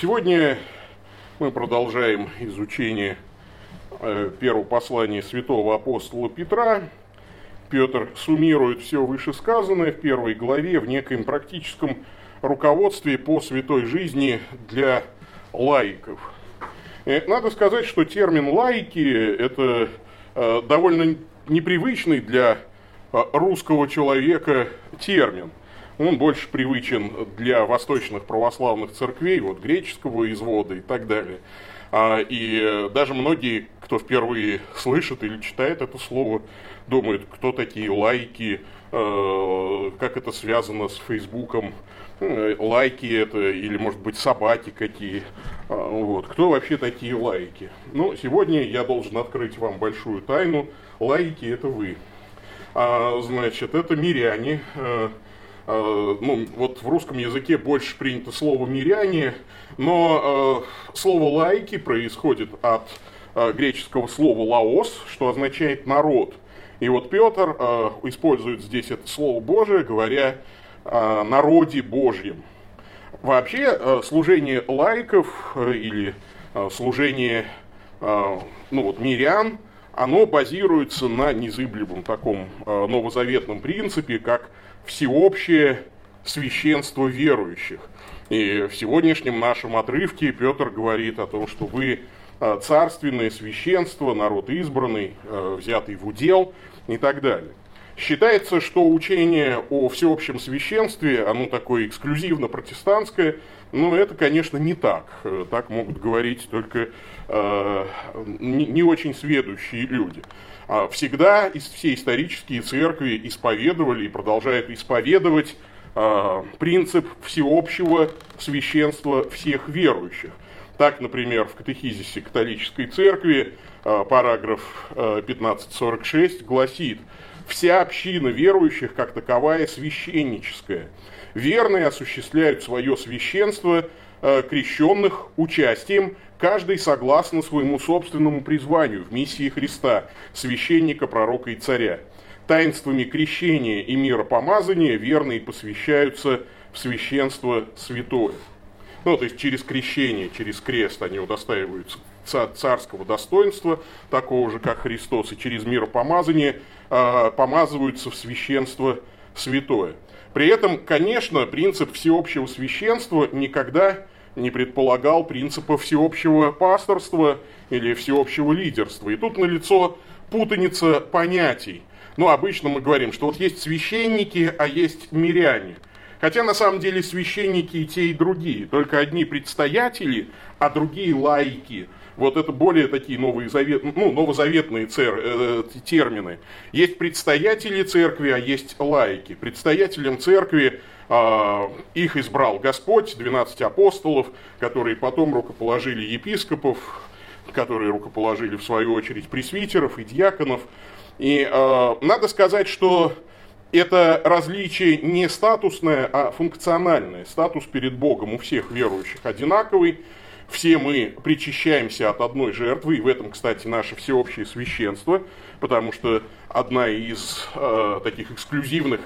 Сегодня мы продолжаем изучение первого послания святого апостола Петра. Петр суммирует все вышесказанное в первой главе в неком практическом руководстве по святой жизни для лаиков. Надо сказать, что термин «лаики» – это довольно непривычный для русского человека термин. Он больше привычен для восточных православных церквей, вот греческого извода и так далее. И даже многие, кто впервые слышит или читает это слово, думают, кто такие лаики, как это связано с Фейсбуком, лайки это, или, может быть, собаки какие. Вот. Кто вообще такие лайки? Ну, сегодня я должен открыть вам большую тайну. Лайки это вы. Значит, это миряне. Ну, вот в русском языке больше принято слово «миряне», но слово «лайки» происходит от греческого слова «лаос», что означает «народ». И вот Петр использует здесь это слово Божие, говоря о народе Божьем. Вообще, служение лайков или служение мирян, оно базируется на незыблемом таком новозаветном принципе, как всеобщее священство верующих. И в сегодняшнем нашем отрывке Петр говорит о том, что вы царственное священство, народ избранный, взятый в удел и так далее. Считается, что учение о всеобщем священстве, оно такое эксклюзивно протестантское, но это, конечно, не так. Так могут говорить только не очень сведущие люди. Всегда все исторические церкви исповедовали и продолжают исповедовать принцип всеобщего священства всех верующих. Так, например, в катехизисе католической церкви параграф 1546 гласит: «Вся община верующих, как таковая, священническая. Верные осуществляют свое священство крещенных участием, каждый согласно своему собственному призванию в миссии Христа, священника, пророка и царя. Таинствами крещения и миропомазания верные посвящаются в священство святое». Ну, то есть через крещение, через крест они удостаиваются царского достоинства, такого же, как Христос, и через миропомазание помазываются в священство святое. При этом, конечно, принцип всеобщего священства никогда не предполагал принципа всеобщего пасторства или всеобщего лидерства. И тут налицо путаница понятий. Ну, обычно мы говорим, что вот есть священники, а есть миряне. Хотя на самом деле священники и те, и другие. Только одни предстоятели, а другие лаики. Вот это более такие новозаветные термины. Есть предстоятели церкви, а есть лаики. Предстоятелем церкви их избрал Господь, 12 апостолов, которые потом рукоположили епископов, которые рукоположили в свою очередь пресвитеров и диаконов. И надо сказать, что это различие не статусное, а функциональное. Статус перед Богом у всех верующих одинаковый. Все мы причащаемся от одной жертвы, и в этом, кстати, наше всеобщее священство, потому что одно из эксклюзивных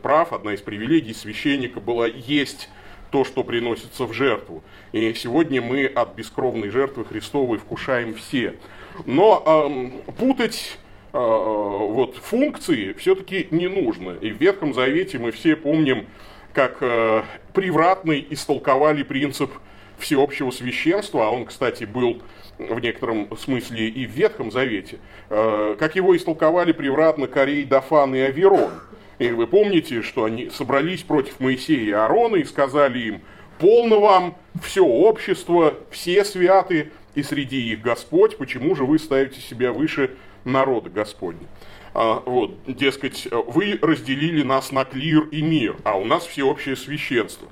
прав, одна из привилегий священника была есть то, что приносится в жертву. И сегодня мы от бескровной жертвы Христовой вкушаем все. Но путать функции все-таки не нужно. И в Ветхом Завете мы все помним, как превратный истолковали принцип всеобщего священства, а он, кстати, был в некотором смысле и в Ветхом Завете, как его истолковали превратно Корей, Дафан и Аверон. И вы помните, что они собрались против Моисея и Аарона и сказали им: «Полно вам, все общество, все святы, и среди их Господь, почему же вы ставите себя выше народа Господня?» Дескать, вы разделили нас на клир и мир, а у нас всеобщее священство.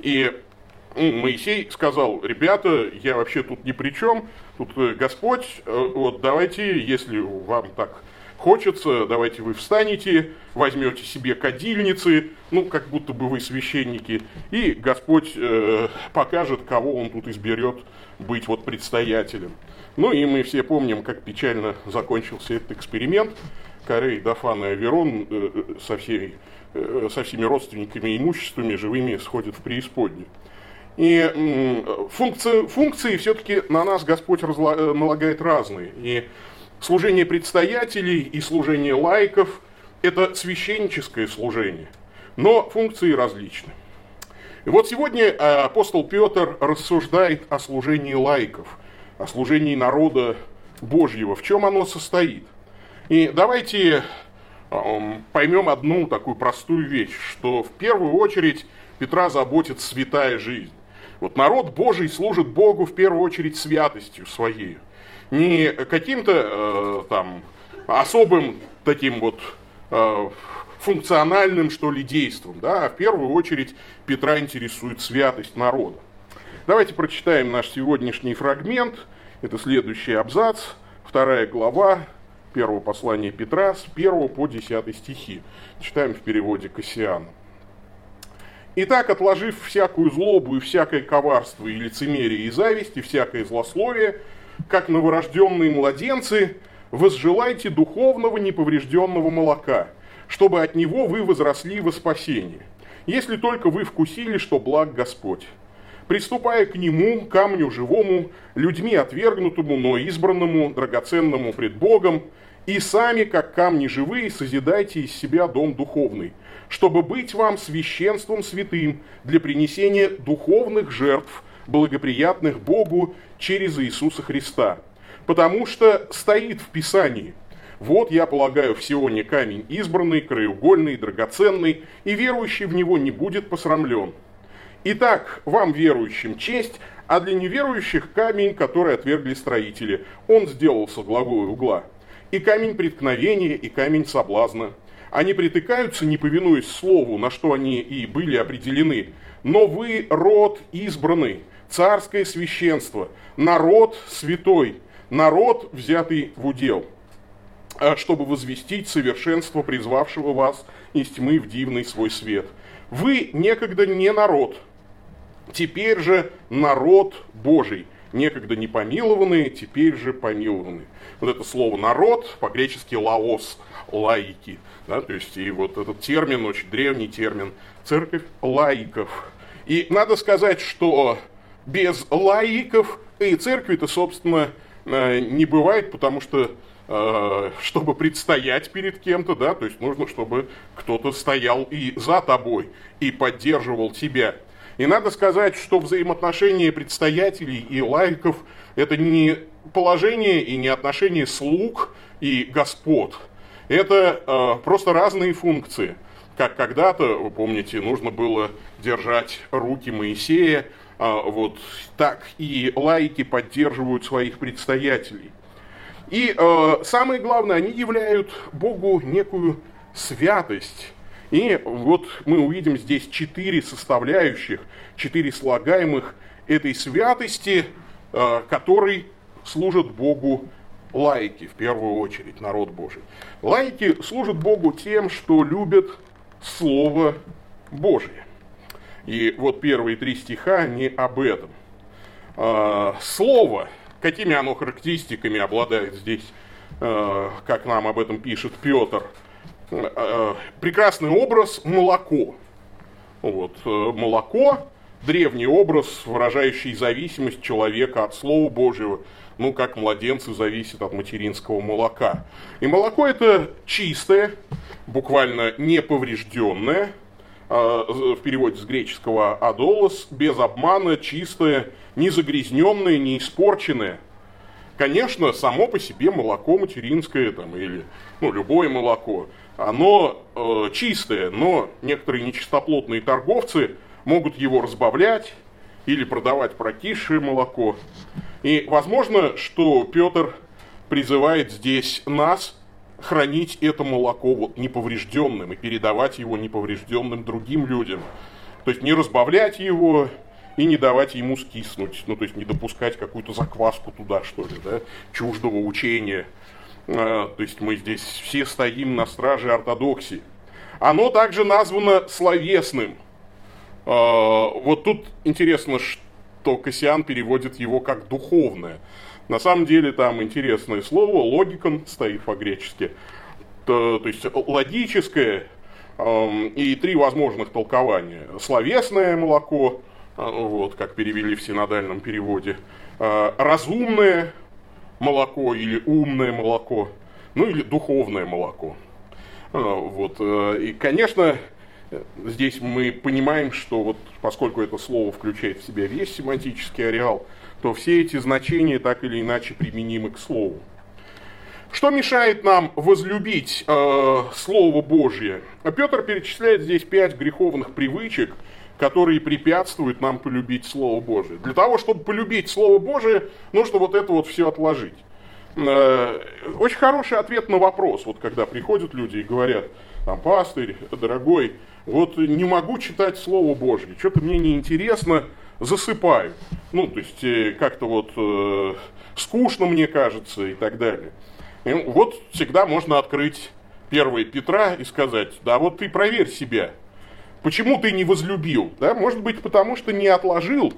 И Моисей сказал: ребята, я вообще тут ни при чем, тут Господь, давайте, если вам так хочется, давайте вы встанете, возьмете себе кадильницы, как будто бы вы священники, и Господь покажет, кого он тут изберет быть предстоятелем. И мы все помним, как печально закончился этот эксперимент. Корей, Дафан и Аверон со всеми родственниками и имуществами живыми сходят в преисподнюю. И функции все-таки на нас Господь налагает разные. И служение предстоятелей, и служение лаиков – это священническое служение. Но функции различны. И вот сегодня апостол Петр рассуждает о служении лаиков, о служении народа Божьего, в чем оно состоит. И давайте поймем одну такую простую вещь, что в первую очередь Петра заботит святая жизнь. Вот народ Божий служит Богу в первую очередь святостью своей. Не каким-то особым таким вот функциональным, что ли, действом, да, а в первую очередь Петра интересует святость народа. Давайте прочитаем наш сегодняшний фрагмент. Это следующий абзац, 2 глава 1 послания Петра с 1 по 10 стихи. Читаем в переводе Кассиана. «Итак, отложив всякую злобу и всякое коварство, и лицемерие, и зависть, и всякое злословие, как новорожденные младенцы, возжелайте духовного неповрежденного молока, чтобы от него вы возросли во спасение, если только вы вкусили, что благ Господь. Приступая к нему, камню живому, людьми отвергнутому, но избранному, драгоценному пред Богом, и сами, как камни живые, созидайте из себя дом духовный, чтобы быть вам священством святым для принесения духовных жертв, благоприятных Богу через Иисуса Христа. Потому что стоит в Писании: вот я полагаю в Сионе камень избранный, краеугольный, драгоценный, и верующий в него не будет посрамлен. Итак, вам, верующим, честь, а для неверующих камень, который отвергли строители. Он сделался главою угла. И камень преткновения, и камень соблазна. Они притыкаются, не повинуясь слову, на что они и были определены. Но вы род избранный, царское священство, народ святой, народ, взятый в удел, чтобы возвестить совершенство призвавшего вас из тьмы в дивный свой свет. Вы некогда не народ, теперь же народ Божий, некогда не помилованные, теперь же помилованные». Вот это слово «народ» по-гречески «лаос», «лаики». Да, то есть и вот этот термин, очень древний термин, церковь лаиков. И надо сказать, что без лаиков и церкви-то, собственно, не бывает, потому что чтобы предстоять перед кем-то, да, то есть нужно, чтобы кто-то стоял и за тобой, и поддерживал тебя. И надо сказать, что взаимоотношения предстоятелей и лаиков – это не положение и не отношение слуг и господ. Это просто разные функции. Как когда-то, вы помните, нужно было держать руки Моисея, вот так и лаики поддерживают своих предстоятелей. И самое главное, они являют Богу некую святость. И вот мы увидим здесь 4 составляющих, 4 слагаемых этой святости, которой служат Богу лаики, в первую очередь, народ Божий. Лаики служат Богу тем, что любят Слово Божие. И вот первые 3 стиха, они об этом. Слово. Какими оно характеристиками обладает здесь, как нам об этом пишет Петр? Прекрасный образ – молоко. Вот, молоко – древний образ, выражающий зависимость человека от Слова Божьего, ну, как младенцы зависят от материнского молока. И молоко – это чистое, буквально неповрежденное, в переводе с греческого «адолос», без обмана, чистое, не загрязненное, не испорченное. Конечно, само по себе молоко материнское, или любое молоко, оно чистое, но некоторые нечистоплотные торговцы могут его разбавлять или продавать прокисшее молоко. И возможно, что Петр призывает здесь нас хранить это молоко неповрежденным и передавать его неповрежденным другим людям. То есть не разбавлять его и не давать ему скиснуть, то есть не допускать какую-то закваску туда, что ли, да, чуждого учения. То есть мы здесь все стоим на страже ортодоксии. Оно также названо словесным. Вот тут интересно, что Кассиан переводит его как «духовное». На самом деле там интересное слово, логикон стоит по-гречески, то есть логическое, и 3 возможных толкования. Словесное молоко, вот как перевели в синодальном переводе, разумное молоко или умное молоко, ну или духовное молоко. Вот. И, конечно, здесь мы понимаем, что вот, поскольку это слово включает в себя весь семантический ареал, то все эти значения так или иначе применимы к слову. Что мешает нам возлюбить Слово Божье? Петр перечисляет здесь 5 греховных привычек, которые препятствуют нам полюбить Слово Божие. Для того, чтобы полюбить Слово Божие, нужно вот это вот все отложить. Очень хороший ответ на вопрос, вот когда приходят люди и говорят, там, пастырь, дорогой, вот не могу читать Слово Божье, что-то мне неинтересно, засыпаю. Ну, то есть, как-то вот скучно мне кажется и так далее. И вот всегда можно открыть 1 Петра и сказать, да вот ты проверь себя, почему ты не возлюбил, да? Может быть, потому что не отложил.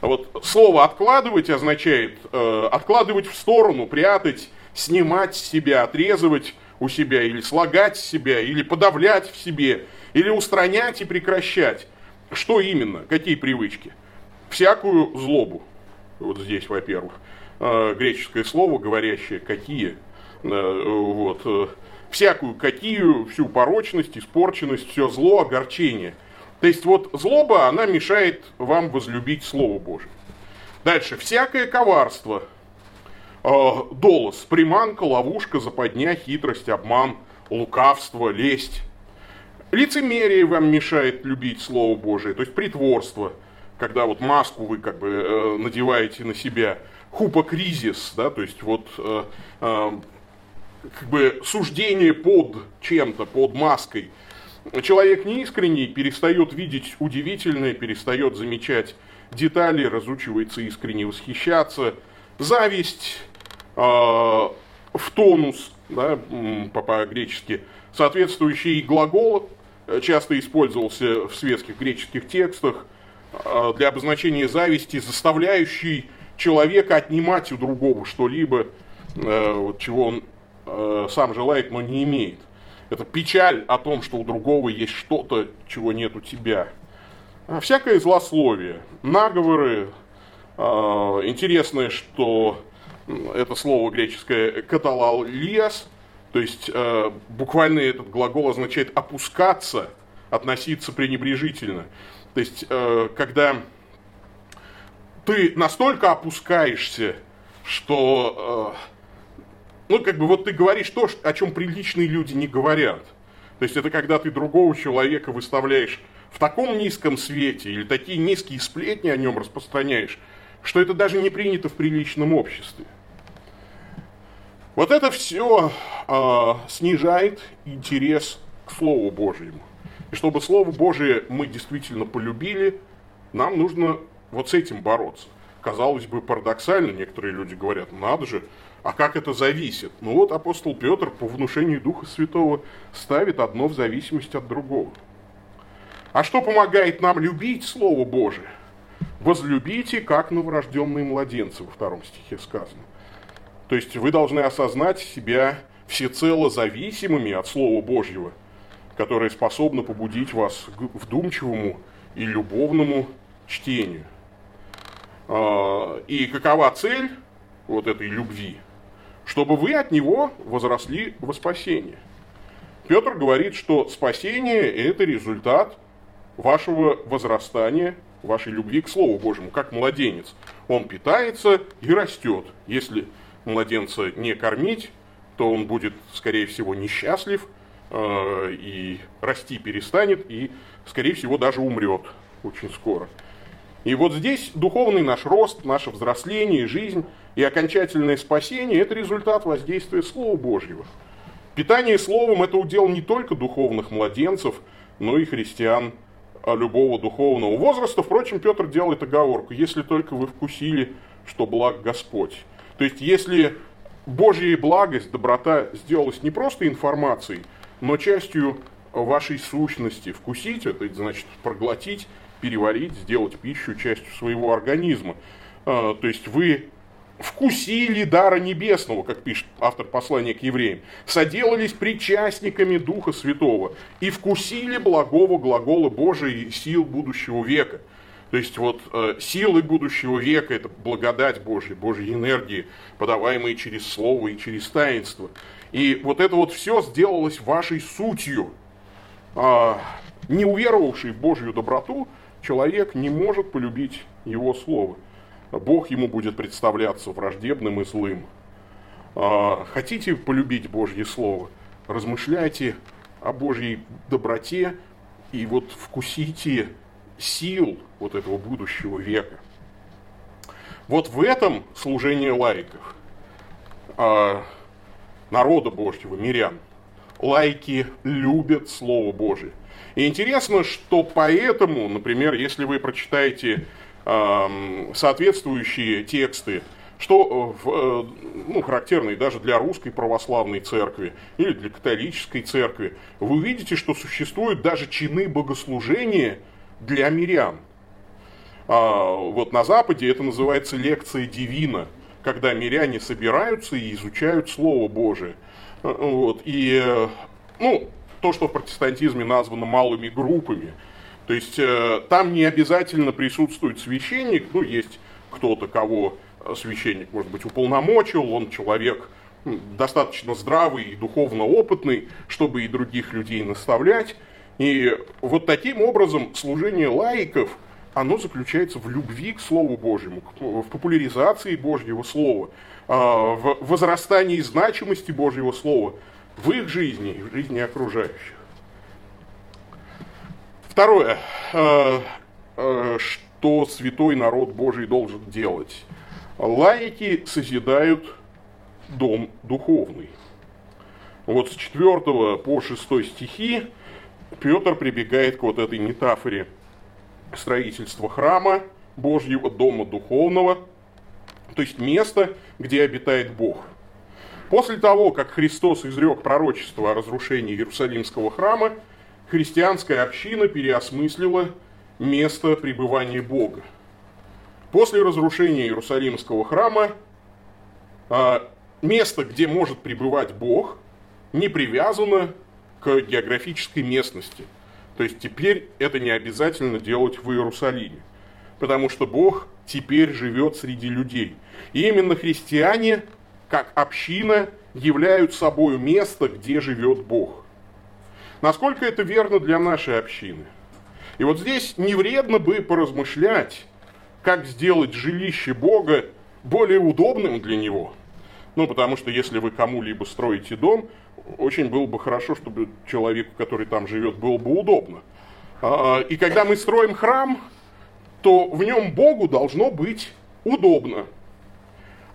Вот слово «откладывать» означает откладывать в сторону, прятать, снимать с себя, отрезывать у себя, или слагать с себя, или подавлять в себе, или устранять и прекращать. Что именно? Какие привычки? Всякую злобу. Вот здесь, во-первых, греческое слово, говорящее «какие». Вот, всякую какие, всю порочность, испорченность, все зло, огорчение. То есть вот злоба, она мешает вам возлюбить Слово Божие. Дальше, всякое коварство, долос, приманка, ловушка, западня, хитрость, обман, лукавство, лесть. Лицемерие вам мешает любить Слово Божие, то есть притворство, когда вот маску вы как бы надеваете на себя. Хупокризис, да, то есть вот... как бы суждение под чем-то, под маской. Человек неискренний перестает видеть удивительное, перестает замечать детали, разучивается искренне восхищаться. Зависть, в тонус, да, по-гречески, соответствующий глагол, часто использовался в светских греческих текстах для обозначения зависти, заставляющий человека отнимать у другого что-либо, вот, чего он сам желает, но не имеет. Это печаль о том, что у другого есть что-то, чего нет у тебя. Всякое злословие, наговоры. Интересно, что это слово греческое «каталалиас», то есть буквально этот глагол означает «опускаться», «относиться пренебрежительно». То есть, когда ты настолько опускаешься, что... Ну, как бы вот ты говоришь то, о чем приличные люди не говорят. То есть это когда ты другого человека выставляешь в таком низком свете или такие низкие сплетни о нем распространяешь, что это даже не принято в приличном обществе. Вот это все снижает интерес к Слову Божьему. И чтобы Слово Божие мы действительно полюбили, нам нужно вот с этим бороться. Казалось бы, парадоксально, некоторые люди говорят, надо же, а как это зависит? Ну вот апостол Петр по внушению Духа Святого ставит одно в зависимость от другого. А что помогает нам любить Слово Божие? Возлюбите, как новорожденные младенцы, во 2 стихе сказано. То есть вы должны осознать себя всецело зависимыми от Слова Божьего, которое способно побудить вас к вдумчивому и любовному чтению. И какова цель вот этой любви? Чтобы вы от него возросли во спасение. Петр говорит, что спасение – это результат вашего возрастания, вашей любви к Слову Божьему, как младенец. Он питается и растет. Если младенца не кормить, то он будет, скорее всего, несчастлив, и расти перестанет, и, скорее всего, даже умрет очень скоро. И вот здесь духовный наш рост, наше взросление, жизнь и окончательное спасение – это результат воздействия Слова Божьего. Питание Словом – это удел не только духовных младенцев, но и христиан любого духовного возраста. Впрочем, Петр делает оговорку: если только вы вкусили, что благ Господь. То есть, если Божья благость, доброта сделалась не просто информацией, но частью вашей сущности. Вкусить – это значит проглотить, переварить, сделать пищу частью своего организма. То есть вы вкусили дара небесного, как пишет автор послания к евреям, соделались причастниками Духа Святого и вкусили благого глагола Божия и сил будущего века. То есть вот силы будущего века – это благодать Божья, Божьи энергии, подаваемые через слово и через таинство. И вот это вот все сделалось вашей сутью. Не уверовавший в Божью доброту, человек не может полюбить его слово. Бог ему будет представляться враждебным и злым. Хотите полюбить Божье слово? Размышляйте о Божьей доброте и вот вкусите сил вот этого будущего века. Вот в этом служение лаиков, народа Божьего, мирян. Лаики любят Слово Божие. И интересно, что поэтому, например, если вы прочитаете соответствующие тексты, что характерные даже для русской православной церкви или для католической церкви, вы увидите, что существуют даже чины богослужения для мирян. Вот на Западе это называется лекция дивина, когда миряне собираются и изучают Слово Божие. Вот, и то, что в протестантизме названо малыми группами. То есть там не обязательно присутствует священник, есть кто-то, кого священник, может быть, уполномочил, он человек достаточно здравый и духовно опытный, чтобы и других людей наставлять. И вот таким образом служение лаиков, оно заключается в любви к Слову Божьему, в популяризации Божьего Слова, в возрастании значимости Божьего Слова в их жизни и в жизни окружающих. Второе, что святой народ Божий должен делать. Лаики созидают дом духовный. Вот с 4 по 6 стихи Петр прибегает к вот этой метафоре строительства храма Божьего, дома духовного, то есть место, где обитает Бог. После того, как Христос изрек пророчество о разрушении Иерусалимского храма, христианская община переосмыслила место пребывания Бога. После разрушения Иерусалимского храма место, где может пребывать Бог, не привязано к географической местности. То есть теперь это не обязательно делать в Иерусалиме, потому что Бог теперь живет среди людей. И именно христиане, как община, являют собой место, где живет Бог. Насколько это верно для нашей общины? И вот здесь не вредно бы поразмышлять, как сделать жилище Бога более удобным для Него. Потому что если вы кому-либо строите дом, очень было бы хорошо, чтобы человеку, который там живет, было бы удобно. И когда мы строим храм, то в нем Богу должно быть удобно.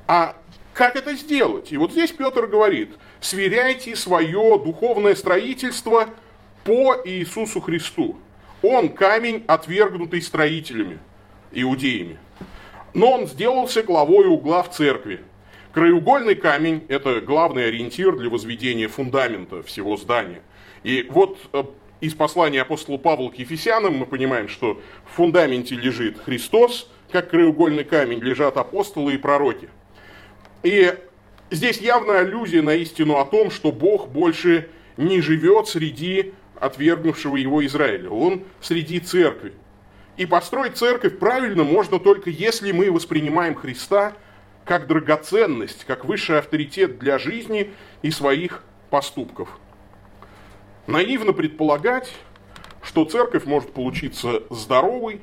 А как это сделать? И вот здесь Петр говорит: сверяйте свое духовное строительство по Иисусу Христу. Он камень, отвергнутый строителями, иудеями. Но он сделался главой угла в церкви. Краеугольный камень – это главный ориентир для возведения фундамента всего здания. И вот из послания апостола Павла к Ефесянам мы понимаем, что в фундаменте лежит Христос, как краеугольный камень лежат апостолы и пророки. И здесь явная аллюзия на истину о том, что Бог больше не живет среди отвергнувшего его Израиля, он среди церкви. И построить церковь правильно можно только если мы воспринимаем Христа как драгоценность, как высший авторитет для жизни и своих поступков. Наивно предполагать, что церковь может получиться здоровой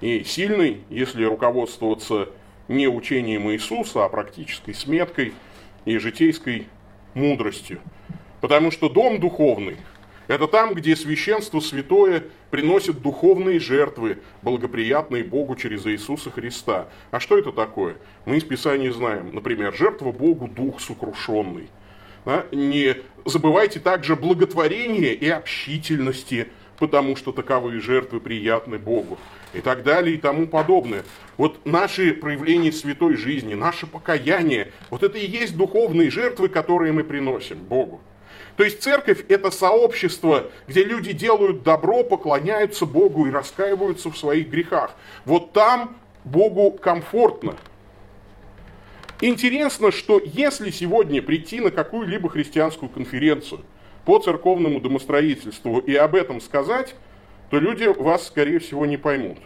и сильной, если руководствоваться не учением Иисуса, а практической сметкой и житейской мудростью. Потому что дом духовный – это там, где священство святое приносит духовные жертвы, благоприятные Богу через Иисуса Христа. А что это такое? Мы из Писания знаем. Например, жертва Богу – дух сокрушенный. Не забывайте также благотворения и общительности, потому что таковые жертвы приятны Богу. И так далее, и тому подобное. Вот наши проявления святой жизни, наше покаяние, вот это и есть духовные жертвы, которые мы приносим Богу. То есть церковь – это сообщество, где люди делают добро, поклоняются Богу и раскаиваются в своих грехах. Вот там Богу комфортно. Интересно, что если сегодня прийти на какую-либо христианскую конференцию по церковному домостроительству и об этом сказать, то люди вас, скорее всего, не поймут.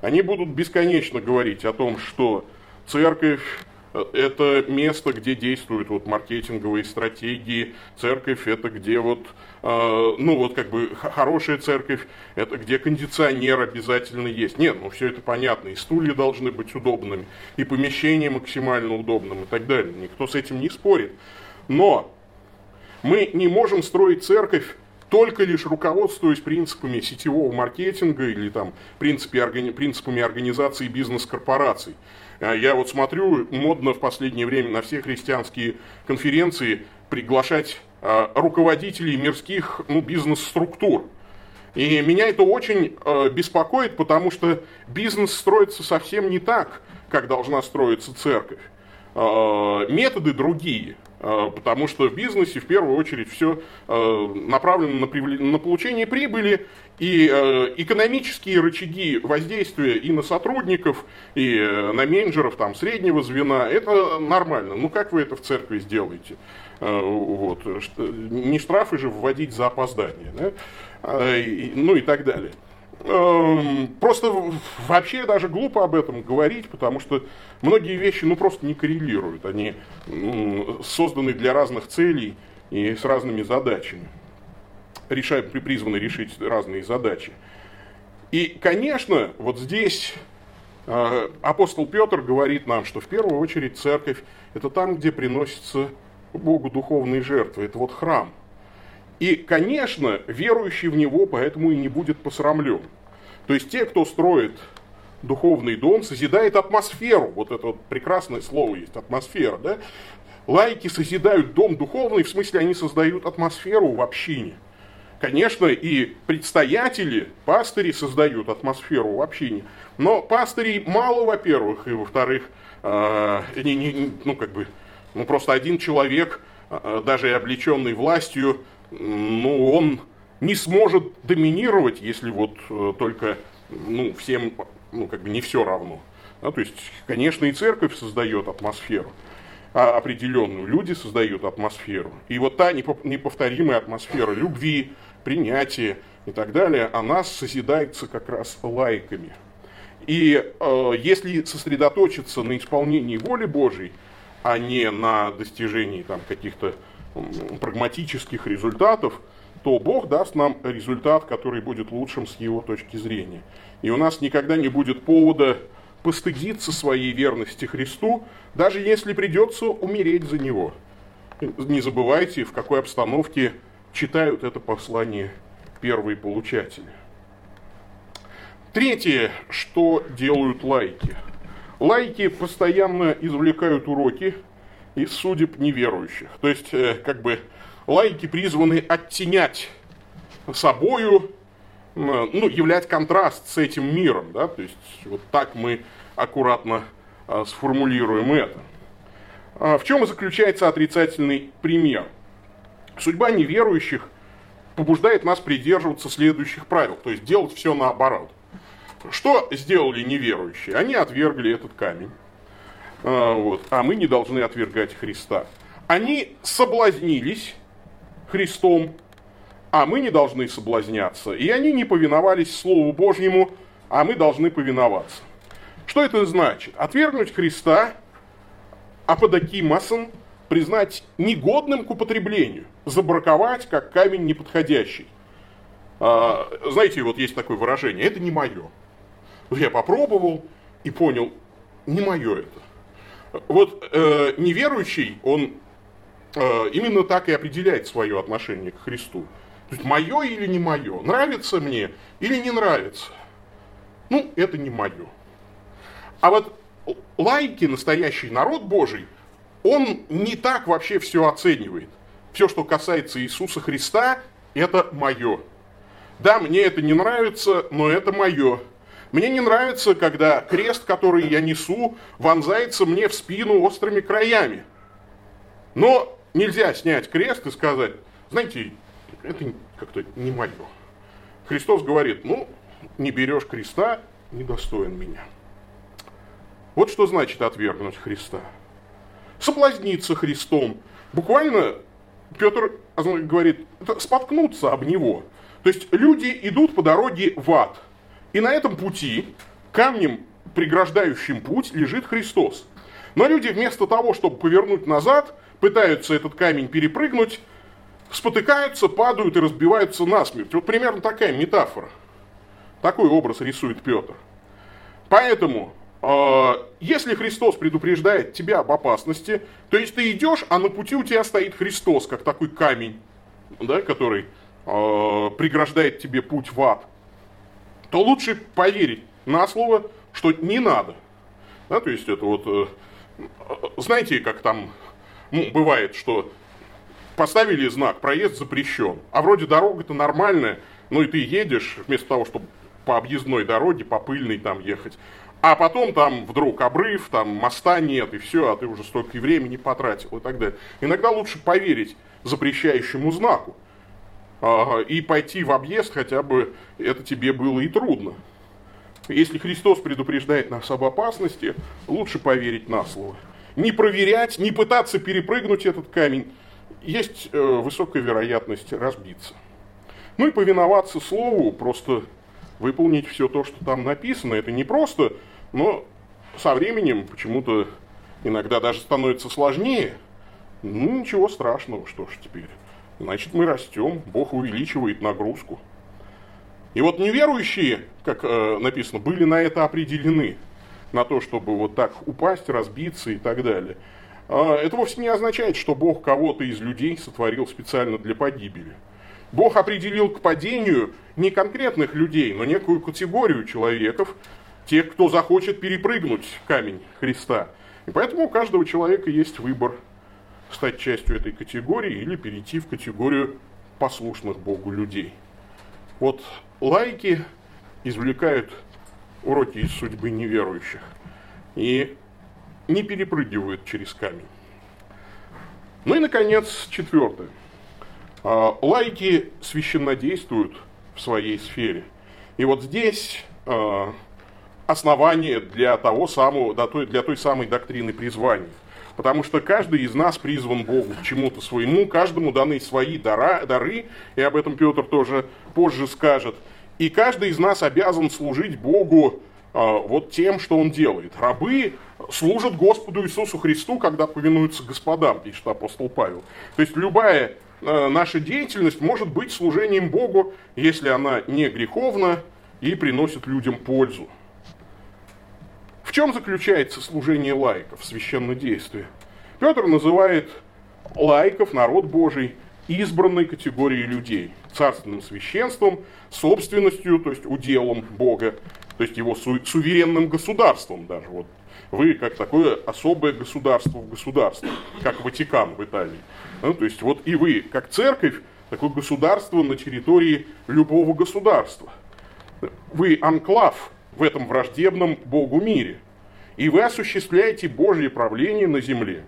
Они будут бесконечно говорить о том, что церковь — это место, где действуют вот маркетинговые стратегии, церковь — это где вот, хорошая церковь, это где кондиционер обязательно есть. Нет, все это понятно, и стулья должны быть удобными, и помещение максимально удобным, и так далее. Никто с этим не спорит. Но мы не можем строить церковь, только лишь руководствуясь принципами сетевого маркетинга или там принципами организации бизнес-корпораций. Я вот смотрю, модно в последнее время на все христианские конференции приглашать руководителей мирских бизнес-структур. И меня это очень беспокоит, потому что бизнес строится совсем не так, как должна строиться церковь. Методы другие. Потому что в бизнесе в первую очередь все направлено на получение прибыли, и экономические рычаги воздействия и на сотрудников, и на менеджеров там, среднего звена, это нормально. Как вы это в церкви сделаете? Не штрафы же вводить за опоздание, да? И так далее. Просто вообще даже глупо об этом говорить, потому что многие вещи просто не коррелируют. Они созданы для разных целей и с разными задачами. Призваны решить разные задачи. И, конечно, вот здесь апостол Петр говорит нам, что в первую очередь церковь – это там, где приносятся Богу духовные жертвы. Это вот храм. И, конечно, верующий в него поэтому и не будет посрамлен. То есть те, кто строит духовный дом, созидает атмосферу. Вот это вот прекрасное слово есть, атмосфера. Да? Лаики созидают дом духовный, в смысле они создают атмосферу в общине. Конечно, и предстоятели, пастыри создают атмосферу в общине. Но пастырей мало, во-первых, и во-вторых, просто один человек, даже облеченный властью, он не сможет доминировать, если всем не все равно. То есть, конечно, и церковь создает атмосферу определенную, люди создают атмосферу. И вот та неповторимая атмосфера любви, принятия и так далее, она созидается как раз лаиками. И если сосредоточиться на исполнении воли Божьей, а не на достижении каких-то прагматических результатов, то Бог даст нам результат, который будет лучшим с его точки зрения. И у нас никогда не будет повода постыдиться своей верности Христу, даже если придется умереть за него. Не забывайте, в какой обстановке читают это послание первые получатели. Третье, что делают лаики. Лаики постоянно извлекают уроки из судеб неверующих. То есть, лаики призваны оттенять собою, являть контраст с этим миром. Да? То есть, вот так мы аккуратно сформулируем это. В чем и заключается отрицательный пример? Судьба неверующих побуждает нас придерживаться следующих правил. То есть, делать все наоборот. Что сделали неверующие? Они отвергли этот камень. А мы не должны отвергать Христа. Они соблазнились Христом, а мы не должны соблазняться. И они не повиновались Слову Божьему, а мы должны повиноваться. Что это значит? Отвергнуть Христа, аподокимосом, признать негодным к употреблению, забраковать как камень неподходящий. Знаете, вот есть такое выражение: это не мое. Я попробовал и понял, не мое это. Неверующий, он именно так и определяет свое отношение к Христу. То есть, мое или не мое, нравится мне или не нравится. Это не мое. А вот лаики, настоящий народ Божий, он не так вообще все оценивает. Все, что касается Иисуса Христа, это мое. Да, мне это не нравится, но это мое. Мне не нравится, когда крест, который я несу, вонзается мне в спину острыми краями. Но нельзя снять крест и сказать: знаете, это как-то не мое. Христос говорит: не берешь креста, не достоин меня. Вот что значит отвергнуть Христа. Соблазниться Христом. Буквально Петр говорит, это споткнуться об него. То есть люди идут по дороге в ад. И на этом пути камнем, преграждающим путь, лежит Христос. Но люди вместо того, чтобы повернуть назад, пытаются этот камень перепрыгнуть, спотыкаются, падают и разбиваются насмерть. Вот примерно такая метафора. Такой образ рисует Петр. Поэтому, если Христос предупреждает тебя об опасности, то есть ты идешь, а на пути у тебя стоит Христос, как такой камень, да, который преграждает тебе путь в ад, то лучше поверить на слово, что не надо. Да, то есть это вот, знаете, как там бывает, что поставили знак «проезд запрещен», а вроде дорога-то нормальная, ну и ты едешь вместо того, чтобы по объездной дороге, по пыльной там ехать. А потом там вдруг обрыв, там моста нет, и все, а ты уже столько времени потратил и так далее. Иногда лучше поверить запрещающему знаку и пойти в объезд, хотя бы это тебе было и трудно. Если Христос предупреждает нас об опасности, лучше поверить на слово. Не проверять, не пытаться перепрыгнуть этот камень. Есть высокая вероятность разбиться. Ну и повиноваться слову, просто выполнить все то, что там написано. Это непросто, но со временем почему-то иногда даже становится сложнее. Ну, ничего страшного, что ж теперь. Значит, мы растем, Бог увеличивает нагрузку. И вот неверующие, как написано, были на это определены. На то, чтобы вот так упасть, разбиться и так далее. Это вовсе не означает, что Бог кого-то из людей сотворил специально для погибели. Бог определил к падению не конкретных людей, но некую категорию человеков, тех, кто захочет перепрыгнуть камень Христа. И поэтому у каждого человека есть выбор стать частью этой категории или перейти в категорию послушных Богу людей. Вот лаики извлекают уроки из судьбы неверующих и не перепрыгивают через камень. Ну и, наконец, четвертое. Лайки священнодействуют в своей сфере. И вот здесь основание для того самого, для той самой доктрины призвания. Потому что каждый из нас призван Богу к чему-то своему, каждому даны свои дары, и об этом Петр тоже позже скажет. И каждый из нас обязан служить Богу вот тем, что он делает. Рабы служат Господу Иисусу Христу, когда повинуются господам, пишет апостол Павел. То есть любая наша деятельность может быть служением Богу, если она не греховна и приносит людям пользу. В чем заключается служение лаиков в священнодействии? Петр называет лаиков, народ Божий, избранной категорией людей, царственным священством, собственностью, то есть уделом Бога, то есть его суверенным государством даже. Вот вы как такое особое государство в государстве, как Ватикан в Италии. Ну, то есть вот и вы как церковь, такое государство на территории любого государства. Вы анклав в этом враждебном Богу мире. И вы осуществляете Божье правление на земле.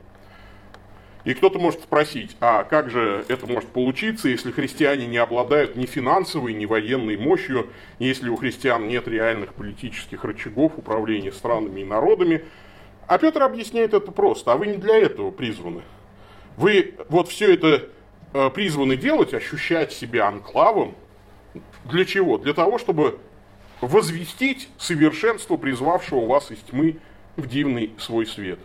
И кто-то может спросить, а как же это может получиться, если христиане не обладают ни финансовой, ни военной мощью, если у христиан нет реальных политических рычагов управления странами и народами? А Петр объясняет это просто, а вы не для этого призваны. Вы вот все это призваны делать, ощущать себя анклавом. Для чего? Для того, чтобы возвестить совершенство призвавшего вас из тьмы в дивный свой свет.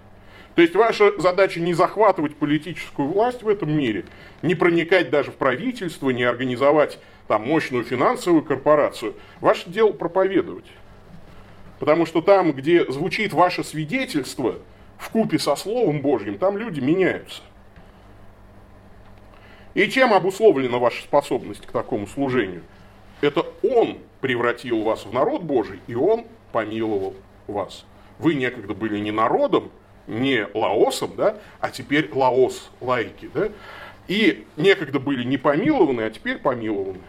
То есть ваша задача не захватывать политическую власть в этом мире, не проникать даже в правительство, не организовать там мощную финансовую корпорацию. Ваше дело проповедовать. Потому что там, где звучит ваше свидетельство, вкупе со Словом Божьим, там люди меняются. И чем обусловлена ваша способность к такому служению? Это Он превратил вас в народ Божий, и Он помиловал вас. Вы некогда были не народом, не лаосом, да, а теперь лаос, лаики, да, и некогда были не помилованы, а теперь помилованы.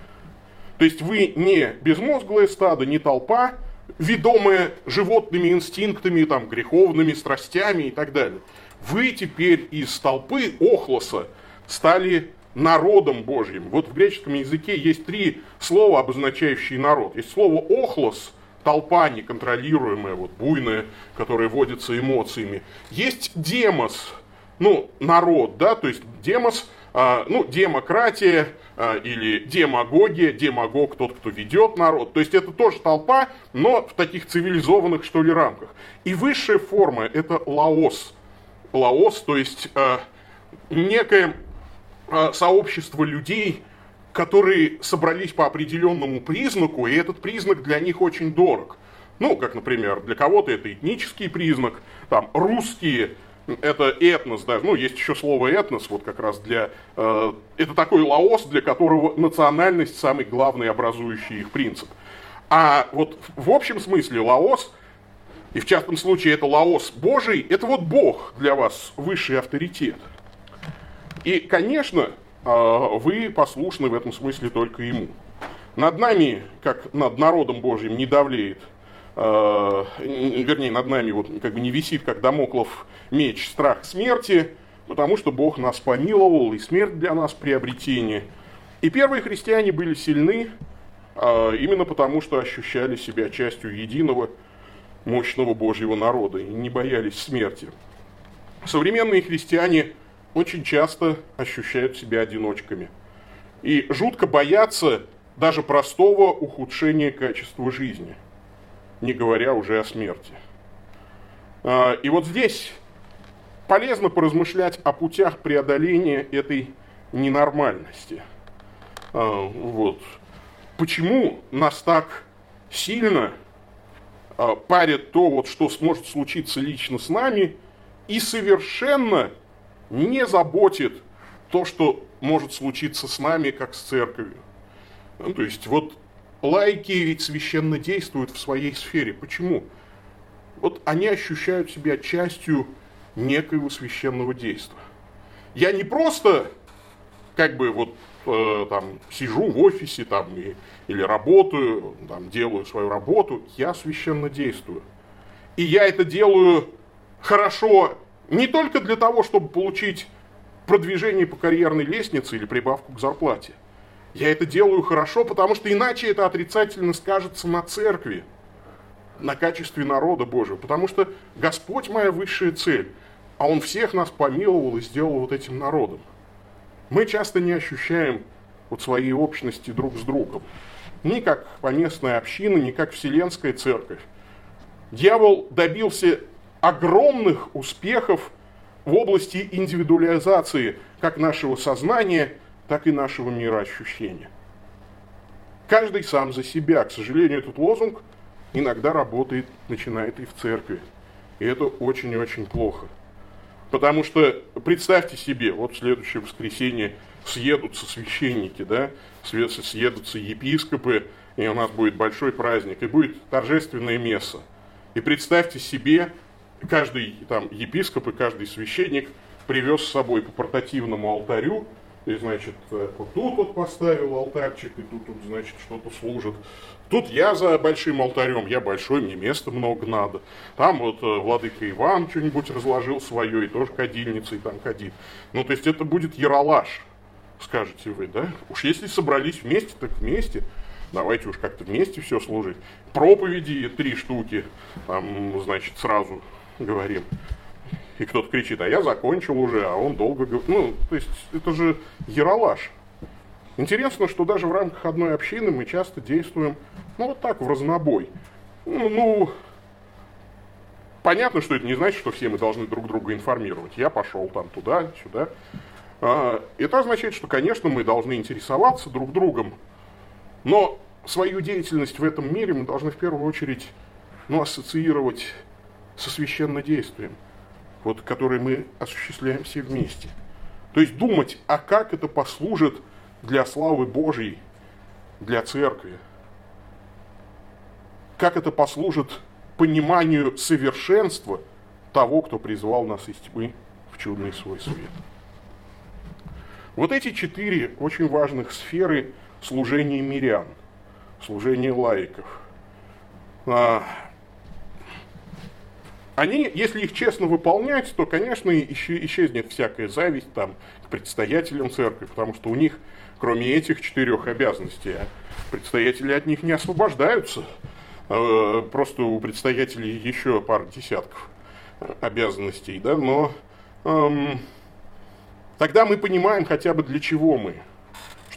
То есть вы не безмозглое стадо, не толпа, ведомая животными инстинктами, там, греховными страстями и так далее. Вы теперь из толпы охлоса стали народом Божьим. Вот в греческом языке есть три слова, обозначающие народ. Есть слово «охлос», толпа неконтролируемая, вот, буйная, которая водится эмоциями. Есть демос, ну, народ, да, то есть демос, демократия, или демагогия, демагог тот, кто ведет народ. То есть это тоже толпа, но в таких цивилизованных, что ли, рамках. И высшая форма – это лаос. Лаос, то есть некое сообщество людей, которые собрались по определенному признаку, и этот признак для них очень дорог. Ну, как, например, для кого-то это этнический признак, там, русские, это этнос, да, ну, есть еще слово этнос, вот как раз для, это такой лаос, для которого национальность самый главный образующий их принцип. А вот в общем смысле лаос, и в частном случае это лаос Божий, это вот Бог для вас высший авторитет. И, конечно, вы послушны в этом смысле только Ему. Над нами, как над народом Божьим, не давлеет, вернее, над нами вот как бы не висит, как дамоклов меч, страх смерти, потому что Бог нас помиловал, и смерть для нас приобретение. И первые христиане были сильны именно потому, что ощущали себя частью единого, мощного Божьего народа, и не боялись смерти. Современные христиане очень часто ощущают себя одиночками и жутко боятся даже простого ухудшения качества жизни, не говоря уже о смерти. И вот здесь полезно поразмышлять о путях преодоления этой ненормальности. Вот. Почему нас так сильно парит то, вот, что сможет случиться лично с нами, и совершенно не заботит то, что может случиться с нами, как с церковью. Ну, то есть, вот лайки ведь священно действуют в своей сфере. Почему? Вот они ощущают себя частью некоего священного действия. Я не просто, как бы, вот, там, сижу в офисе, там, или работаю, там, делаю свою работу. Я священно действую. И я это делаю хорошо, не только для того, чтобы получить продвижение по карьерной лестнице или прибавку к зарплате. Я это делаю хорошо, потому что иначе это отрицательно скажется на церкви, на качестве народа Божьего. Потому что Господь моя высшая цель, а Он всех нас помиловал и сделал вот этим народом. Мы часто не ощущаем вот своей общности друг с другом. Ни как поместная община, ни как вселенская церковь. Дьявол добился огромных успехов в области индивидуализации как нашего сознания, так и нашего мироощущения. Каждый сам за себя. К сожалению, этот лозунг иногда работает, начинает и в церкви. И это очень-очень плохо. Потому что, представьте себе, вот в следующее воскресенье съедутся священники, да, съедутся епископы, и у нас будет большой праздник, и будет торжественная месса. И представьте себе, каждый там епископ и каждый священник привез с собой по портативному алтарю, и, значит, вот тут вот поставил алтарчик, и тут, значит, что-то служит. Тут я за большим алтарем, я большой, мне места много надо. Там вот владыка Иван что-нибудь разложил свое, и тоже кадильницей там кадит. Ну, то есть это будет яролаж, скажете вы, да? Уж если собрались вместе, так вместе. Давайте уж как-то вместе все служить. Проповеди 3 штуки, там, значит, сразу говорим. И кто-то кричит, а я закончил уже, а он долго говорит. Ну, то есть, это же яролаж. Интересно, что даже в рамках одной общины мы часто действуем, ну, вот так, в разнобой. Ну, понятно, что это не значит, что все мы должны друг друга информировать. Я пошел там туда, сюда. Это означает, что, конечно, мы должны интересоваться друг другом, но свою деятельность в этом мире мы должны в первую очередь, ну, ассоциировать со священнодействием, вот, которые мы осуществляем все вместе. То есть думать, а как это послужит для славы Божьей, для церкви. Как это послужит пониманию совершенства того, кто призвал нас из тьмы в чудный свой свет. Вот эти 4 очень важных сферы служения мирян, служения лаиков. Они, если их честно выполнять, то, конечно, исчезнет всякая зависть там, к предстоятелям церкви, потому что у них, кроме этих 4 обязанностей, предстоятели от них не освобождаются. Просто у предстоятелей еще пара десятков обязанностей. Да? Но тогда мы понимаем хотя бы для чего мы.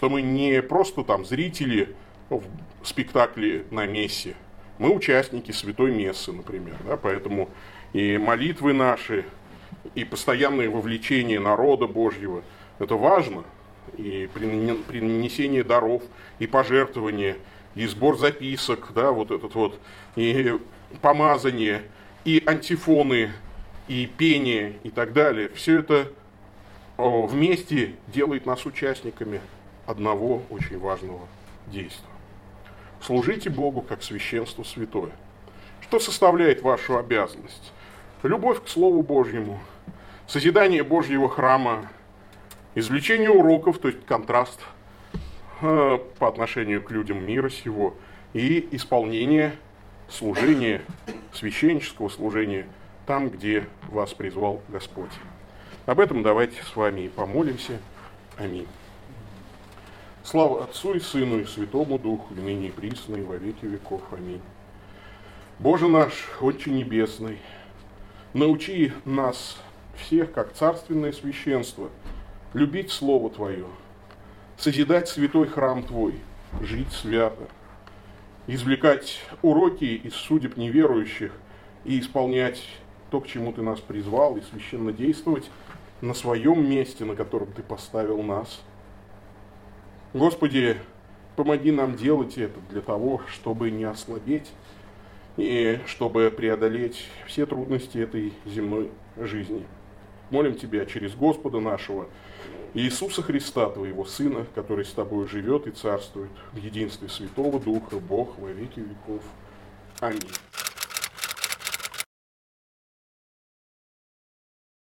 что мы не просто там зрители в спектакле на мессе, мы участники Святой Мессы, например, да, поэтому и молитвы наши, и постоянное вовлечение народа Божьего, это важно, и принесение даров, и пожертвования, и сбор записок, да, вот этот вот, и помазание, и антифоны, и пение, и так далее. Все это вместе делает нас участниками одного очень важного действия. Служите Богу как священство святое. Что составляет вашу обязанность? Любовь к Слову Божьему, созидание Божьего храма, извлечение уроков, то есть контраст по отношению к людям мира сего, и исполнение служения, священнического служения там, где вас призвал Господь. Об этом давайте с вами и помолимся. Аминь. Слава Отцу и Сыну и Святому Духу, и ныне и присно, и во веки веков. Аминь. Боже наш, Отче Небесный, научи нас всех, как царственное священство, любить Слово Твое, созидать святой храм Твой, жить свято, извлекать уроки из судеб неверующих и исполнять то, к чему Ты нас призвал, и священно действовать на своем месте, на котором Ты поставил нас. Господи, помоги нам делать это для того, чтобы не ослабеть и чтобы преодолеть все трудности этой земной жизни. Молим Тебя через Господа нашего, Иисуса Христа, Твоего Сына, который с Тобой живет и царствует в единстве Святого Духа, Бог во веки веков. Аминь.